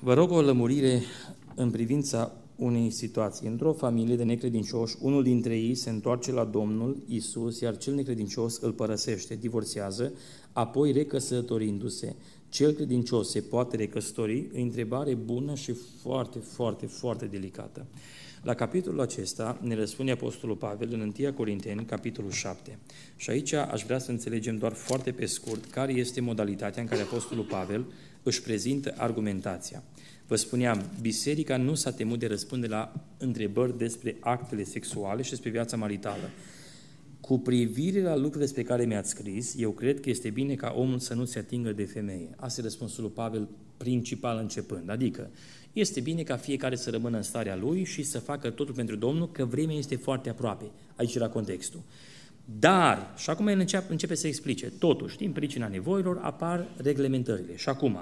Vă rog o lămurire în privința unei situații. Într-o familie de necredincioși, unul dintre ei se întoarce la Domnul Isus, iar cel necredincios îl părăsește, divorțează, apoi recăsătorindu-se. Cel credincios se poate recăsători? O întrebare bună și foarte, foarte, foarte delicată. La capitolul acesta ne răspunde Apostolul Pavel în 1 Corinteni, capitolul 7. Și aici aș vrea să înțelegem doar foarte pe scurt care este modalitatea în care Apostolul Pavel își prezintă argumentația. Vă spuneam, biserica nu s-a temut de răspunde la întrebări despre actele sexuale și despre viața maritală. Cu privire la lucrurile despre care mi-ați scris, eu cred că este bine ca omul să nu se atingă de femeie. Asta e răspunsul lui Pavel principal începând. Adică, este bine ca fiecare să rămână în starea lui și să facă totul pentru Domnul, că vremea este foarte aproape. Aici era contextul. Dar, și acum el începe să explice, totuși, din pricina nevoilor, apar reglementările. Și acum,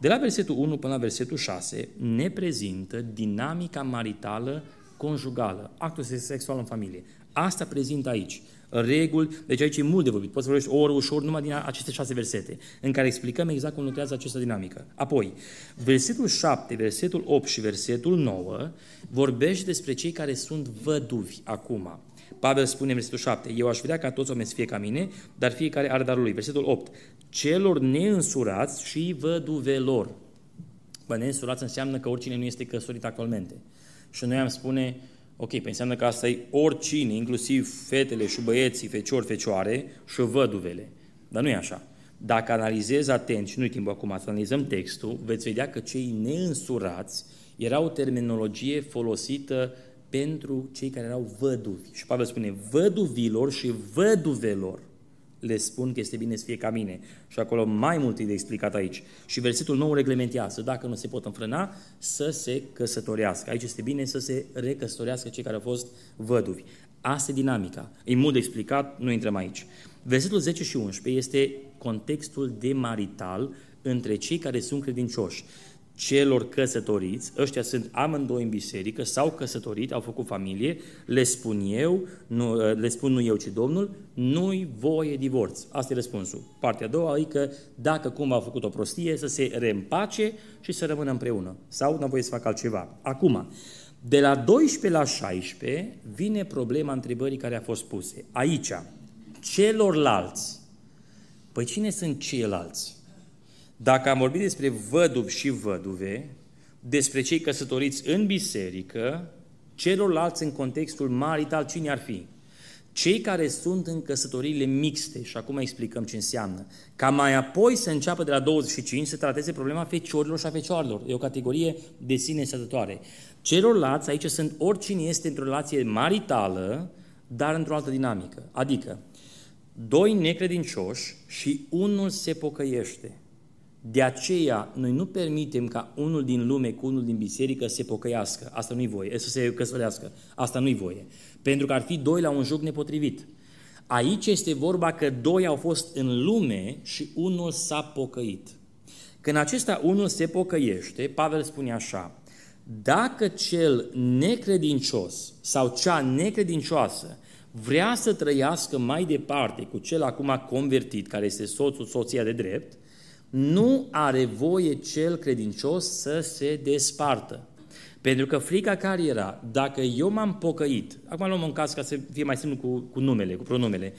de la versetul 1 până la versetul 6, ne prezintă dinamica maritală conjugală, actul sexual în familie. Asta prezintă aici. Reguli, deci aici e mult de vorbit, poți să vorbești o oră ușor numai din aceste 6 versete, în care explicăm exact cum lucrează această dinamică. Apoi, versetul 7, versetul 8 și versetul 9 vorbește despre cei care sunt văduvi acum. Pavel spune în versetul 7, eu aș vrea ca toți oamenii să fie ca mine, dar fiecare are darul lui. Versetul 8, celor neînsurați și văduvelor. Bă, neînsurați înseamnă că oricine nu este căsătorit actualmente. Și noi am spune, ok, păi înseamnă că asta e oricine, inclusiv fetele și băieții, feciori, fecioare și văduvele. Dar nu e așa. Dacă analizezi atent, și nu-i timpul acum să analizăm textul, veți vedea că cei neînsurați era o terminologie folosită pentru cei care erau văduvi. Și Pavel spune, văduvilor și văduvelor le spun că este bine să fie ca mine. Și acolo mai mult e de explicat aici. Și versetul 9 reglementează, dacă nu se pot înfrâna, să se căsătorească. Aici este bine să se recăsătorească cei care au fost văduvi. Asta e dinamica. E mult de explicat, nu intrăm aici. Versetul 10 și 11 este contextul de marital între cei care sunt credincioși. Celor căsătoriți, ăștia sunt amândoi în biserică, s-au căsătorit, au făcut familie, le spun nu eu, ci Domnul, nu-i voie divorț. Asta e răspunsul. Partea a doua, adică dacă cumva au făcut o prostie, să se reîmpace și să rămână împreună. Sau n-au voie să facă altceva. Acum, de la 12 la 16 vine problema întrebării care a fost puse. Aici, celorlalți. Păi cine sunt ceilalți? Dacă am vorbit despre văduvi și văduve, despre cei căsătoriți în biserică, celorlalți în contextul marital, cine ar fi? Cei care sunt în căsătoriile mixte, și acum explicăm ce înseamnă, ca mai apoi să înceapă de la 25 să trateze problema feciorilor și a fecioarelor. E o categorie de sine stătătoare. Celorlalți aici sunt oricine este într-o relație maritală, dar într-o altă dinamică. Adică, doi necredincioși și unul se pocăiește. De aceea, noi nu permitem ca unul din lume cu unul din biserică se pocăiască. Asta nu-i voie. Să se căsătorească. Asta nu-i voie. Pentru că ar fi doi la un joc nepotrivit. Aici este vorba că doi au fost în lume și unul s-a pocăit. Când acesta unul se pocăiește, Pavel spune așa, dacă cel necredincios sau cea necredincioasă vrea să trăiască mai departe cu cel acum convertit, care este soțul, soția de drept, nu are voie cel credincios să se despartă. Pentru că frica care era, dacă eu m-am pocăit, acum luăm un caz ca să fie mai simplu cu numele, cu pronumele,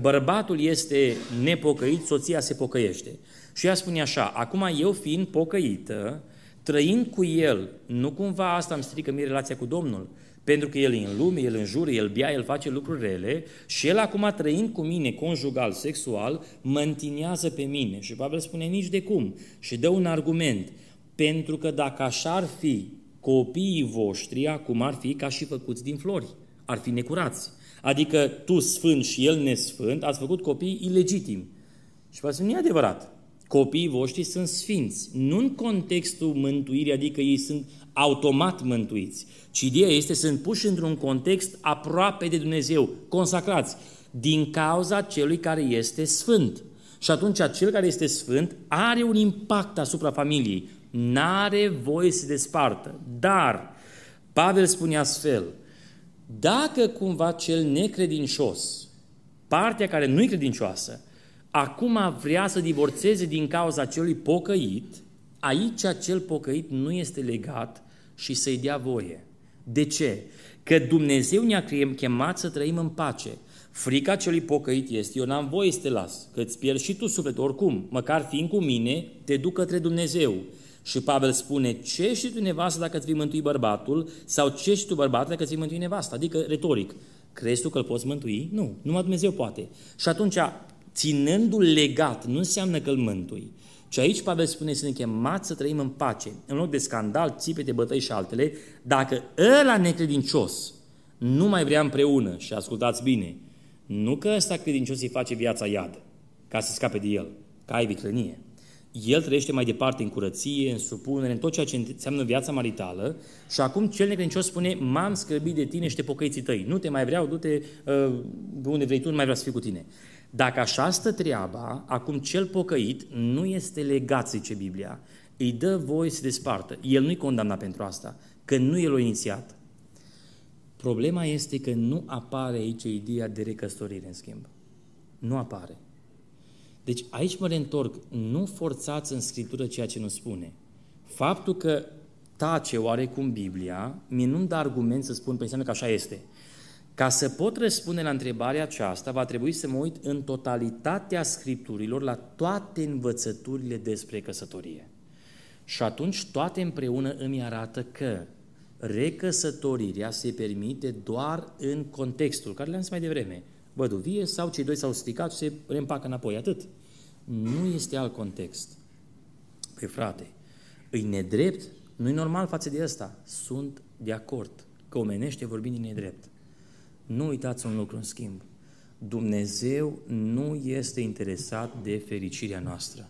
bărbatul este nepocăit, soția se pocăiește. Și ea spune așa, acum eu fiind pocăită, trăind cu el, nu cumva asta îmi strică mie relația cu Domnul, pentru că el e în lume, el înjură, el bea, el face lucruri rele și el acum trăind cu mine conjugal, sexual, mă întinează pe mine. Și Pavel spune nici de cum și dă un argument. Pentru că dacă așa ar fi, copiii voștri acum ar fi ca și făcuți din flori, ar fi necurați. Adică tu sfânt și el nesfânt ați făcut copii ilegitimi. Și Pavel spune, nu e adevărat. Copiii voștri sunt sfinți, nu în contextul mântuirii, adică ei sunt automat mântuiți, ci ideea este să sunt puși într-un context aproape de Dumnezeu, consacrați, din cauza celui care este sfânt. Și atunci cel care este sfânt are un impact asupra familiei, n-are voie să se despartă. Dar, Pavel spune astfel, dacă cumva cel necredincios, partea care nu e credincioasă, acum vrea să divorțeze din cauza celui pocăit, Aici cel pocăit nu este legat și să-i dea voie. De ce? Că Dumnezeu ne-a chemat să trăim în pace. Frica celui pocăit este, eu n-am voie să te las, că îți pierzi și tu sufletul oricum, măcar fiind cu mine, te duc către Dumnezeu. Și Pavel spune, ce și tu nevastă dacă îți vei mântui bărbatul, sau ce și tu bărbatul dacă îți vei mântui nevasta, adică retoric. Crezi tu că îl poți mântui? Nu, numai Dumnezeu poate. Și atunci, ținându-l legat, nu înseamnă că îl mântui. Și aici Pavel spune să ne chemați să trăim în pace, în loc de scandal, țipete, bătăi și altele, dacă ăla necredincios nu mai vrea împreună, și ascultați bine, nu că ăsta credincios îi face viața iad, ca să scape de el, ca ai viclenie. El trăiește mai departe în curăție, în supunere, în tot ceea ce înseamnă viața maritală și acum cel necredincios spune, m-am scrăbit de tine și de pocăiții tăi, nu te mai vreau, du-te unde vrei tu, nu mai vreau să fiu cu tine. Dacă așa stă treaba, acum cel pocăit nu este legat, zice Biblia, îi dă voie să se despartă. El nu-i condamnat pentru asta, că nu el o inițiat. Problema este că nu apare aici ideea de recăsătorire, în schimb. Nu apare. Deci aici mă reîntorc, nu forțați în Scriptură ceea ce nu spune. Faptul că tace oarecum Biblia, mie nu-mi dă argument să spun, înseamnă că așa este. Ca să pot răspunde la întrebarea aceasta, va trebui să mă uit în totalitatea Scripturilor la toate învățăturile despre căsătorie. Și atunci toate împreună îmi arată că recăsătorirea se permite doar în contextul, care le-am zis mai devreme, văduvie sau cei doi s-au stricat și se reîmpacă înapoi, atât. Nu este alt context. Păi frate, îi nedrept? Nu-i normal față de ăsta. Sunt de acord că omenește vorbind din nedrept. Nu uitați un lucru în schimb. Dumnezeu nu este interesat de fericirea noastră.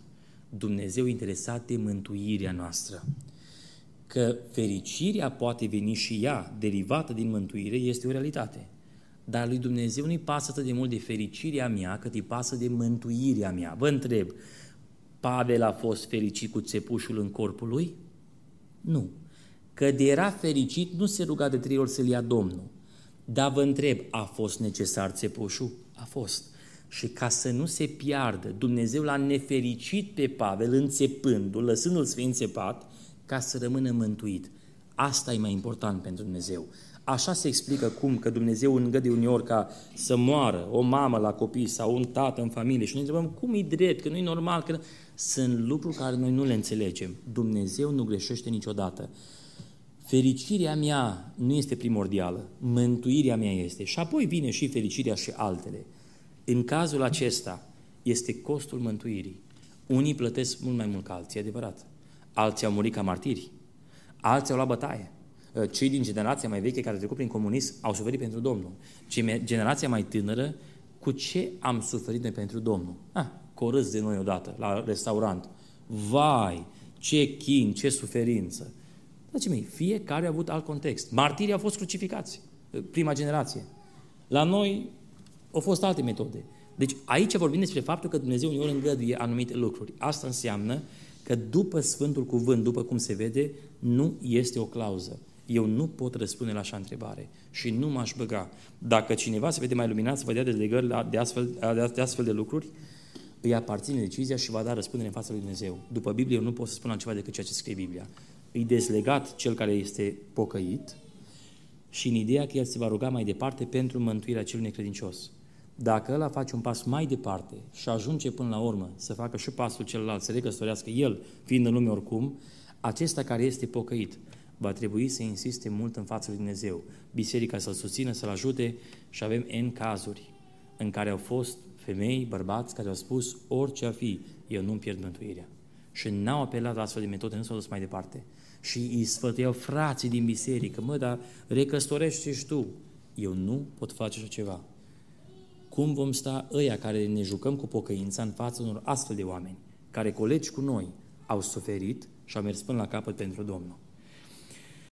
Dumnezeu e interesat de mântuirea noastră. Că fericirea poate veni și ea, derivată din mântuire, este o realitate. Dar lui Dumnezeu nu-i pasă atât de mult de fericirea mea, cât îi pasă de mântuirea mea. Vă întreb, Pavel a fost fericit cu țepușul în corpul lui? Nu. Că de era fericit, nu se ruga de 3 ori să-l ia Domnul. Dar vă întreb, a fost necesar țepușul? A fost. Și ca să nu se piardă, Dumnezeu l-a nefericit pe Pavel, înțepându-l, lăsându-l să fie înțepat, ca să rămână mântuit. Asta e mai important pentru Dumnezeu. Așa se explică cum că Dumnezeu îngăduie uneori ca să moară o mamă la copii sau un tată în familie și noi întrebăm cum e drept, că nu e normal, că sunt lucruri care noi nu le înțelegem. Dumnezeu nu greșește niciodată. Fericirea mea nu este primordială, mântuirea mea este. Și apoi vine și fericirea și altele. În cazul acesta este costul mântuirii. Unii plătesc mult mai mult ca alții, adevărat. Alții au murit ca martiri, alții au luat bătaie. Cei din generația mai veche care au trecut prin comunism au suferit pentru Domnul. Cei generația mai tânără, cu ce am suferit noi pentru Domnul? Corâți de noi odată la restaurant. Vai, ce chin, ce suferință! Dragii mei, fiecare a avut alt context. Martirii au fost crucificați, prima generație. La noi au fost alte metode. Deci aici vorbim despre faptul că Dumnezeu uneori îngăduie anumite lucruri. Asta înseamnă că după Sfântul Cuvânt, după cum se vede, nu este o clauză. Eu nu pot răspunde la așa întrebare și nu m-aș băga. Dacă cineva se vede mai luminat, să vă dea dezlegări de astfel de lucruri, îi aparține decizia și va da răspundere în fața lui Dumnezeu. După Biblie eu nu pot să spun altceva decât ceea ce scrie Biblia. Îi dezlegat cel care este pocăit și în ideea că el se va ruga mai departe pentru mântuirea celui necredincios. Dacă ăla face un pas mai departe și ajunge până la urmă să facă și pasul celălalt, să recăsătorească el, fiind în lume oricum, acesta care este pocăit va trebui să insiste mult în fața lui Dumnezeu. Biserica să-l susțină, să-l ajute și avem N cazuri în care au fost femei, bărbați care au spus orice a fi, eu nu-mi pierd mântuirea. Și n-au apelat la astfel de metode, nu s-au dus mai departe. Și îi sfătuiau frații din biserică, dar recăsătorește și tu. Eu nu pot face așa ceva. Cum vom sta ăia care ne jucăm cu pocăința în fața unor astfel de oameni, care colegi cu noi au suferit și au mers până la capăt pentru Domnul?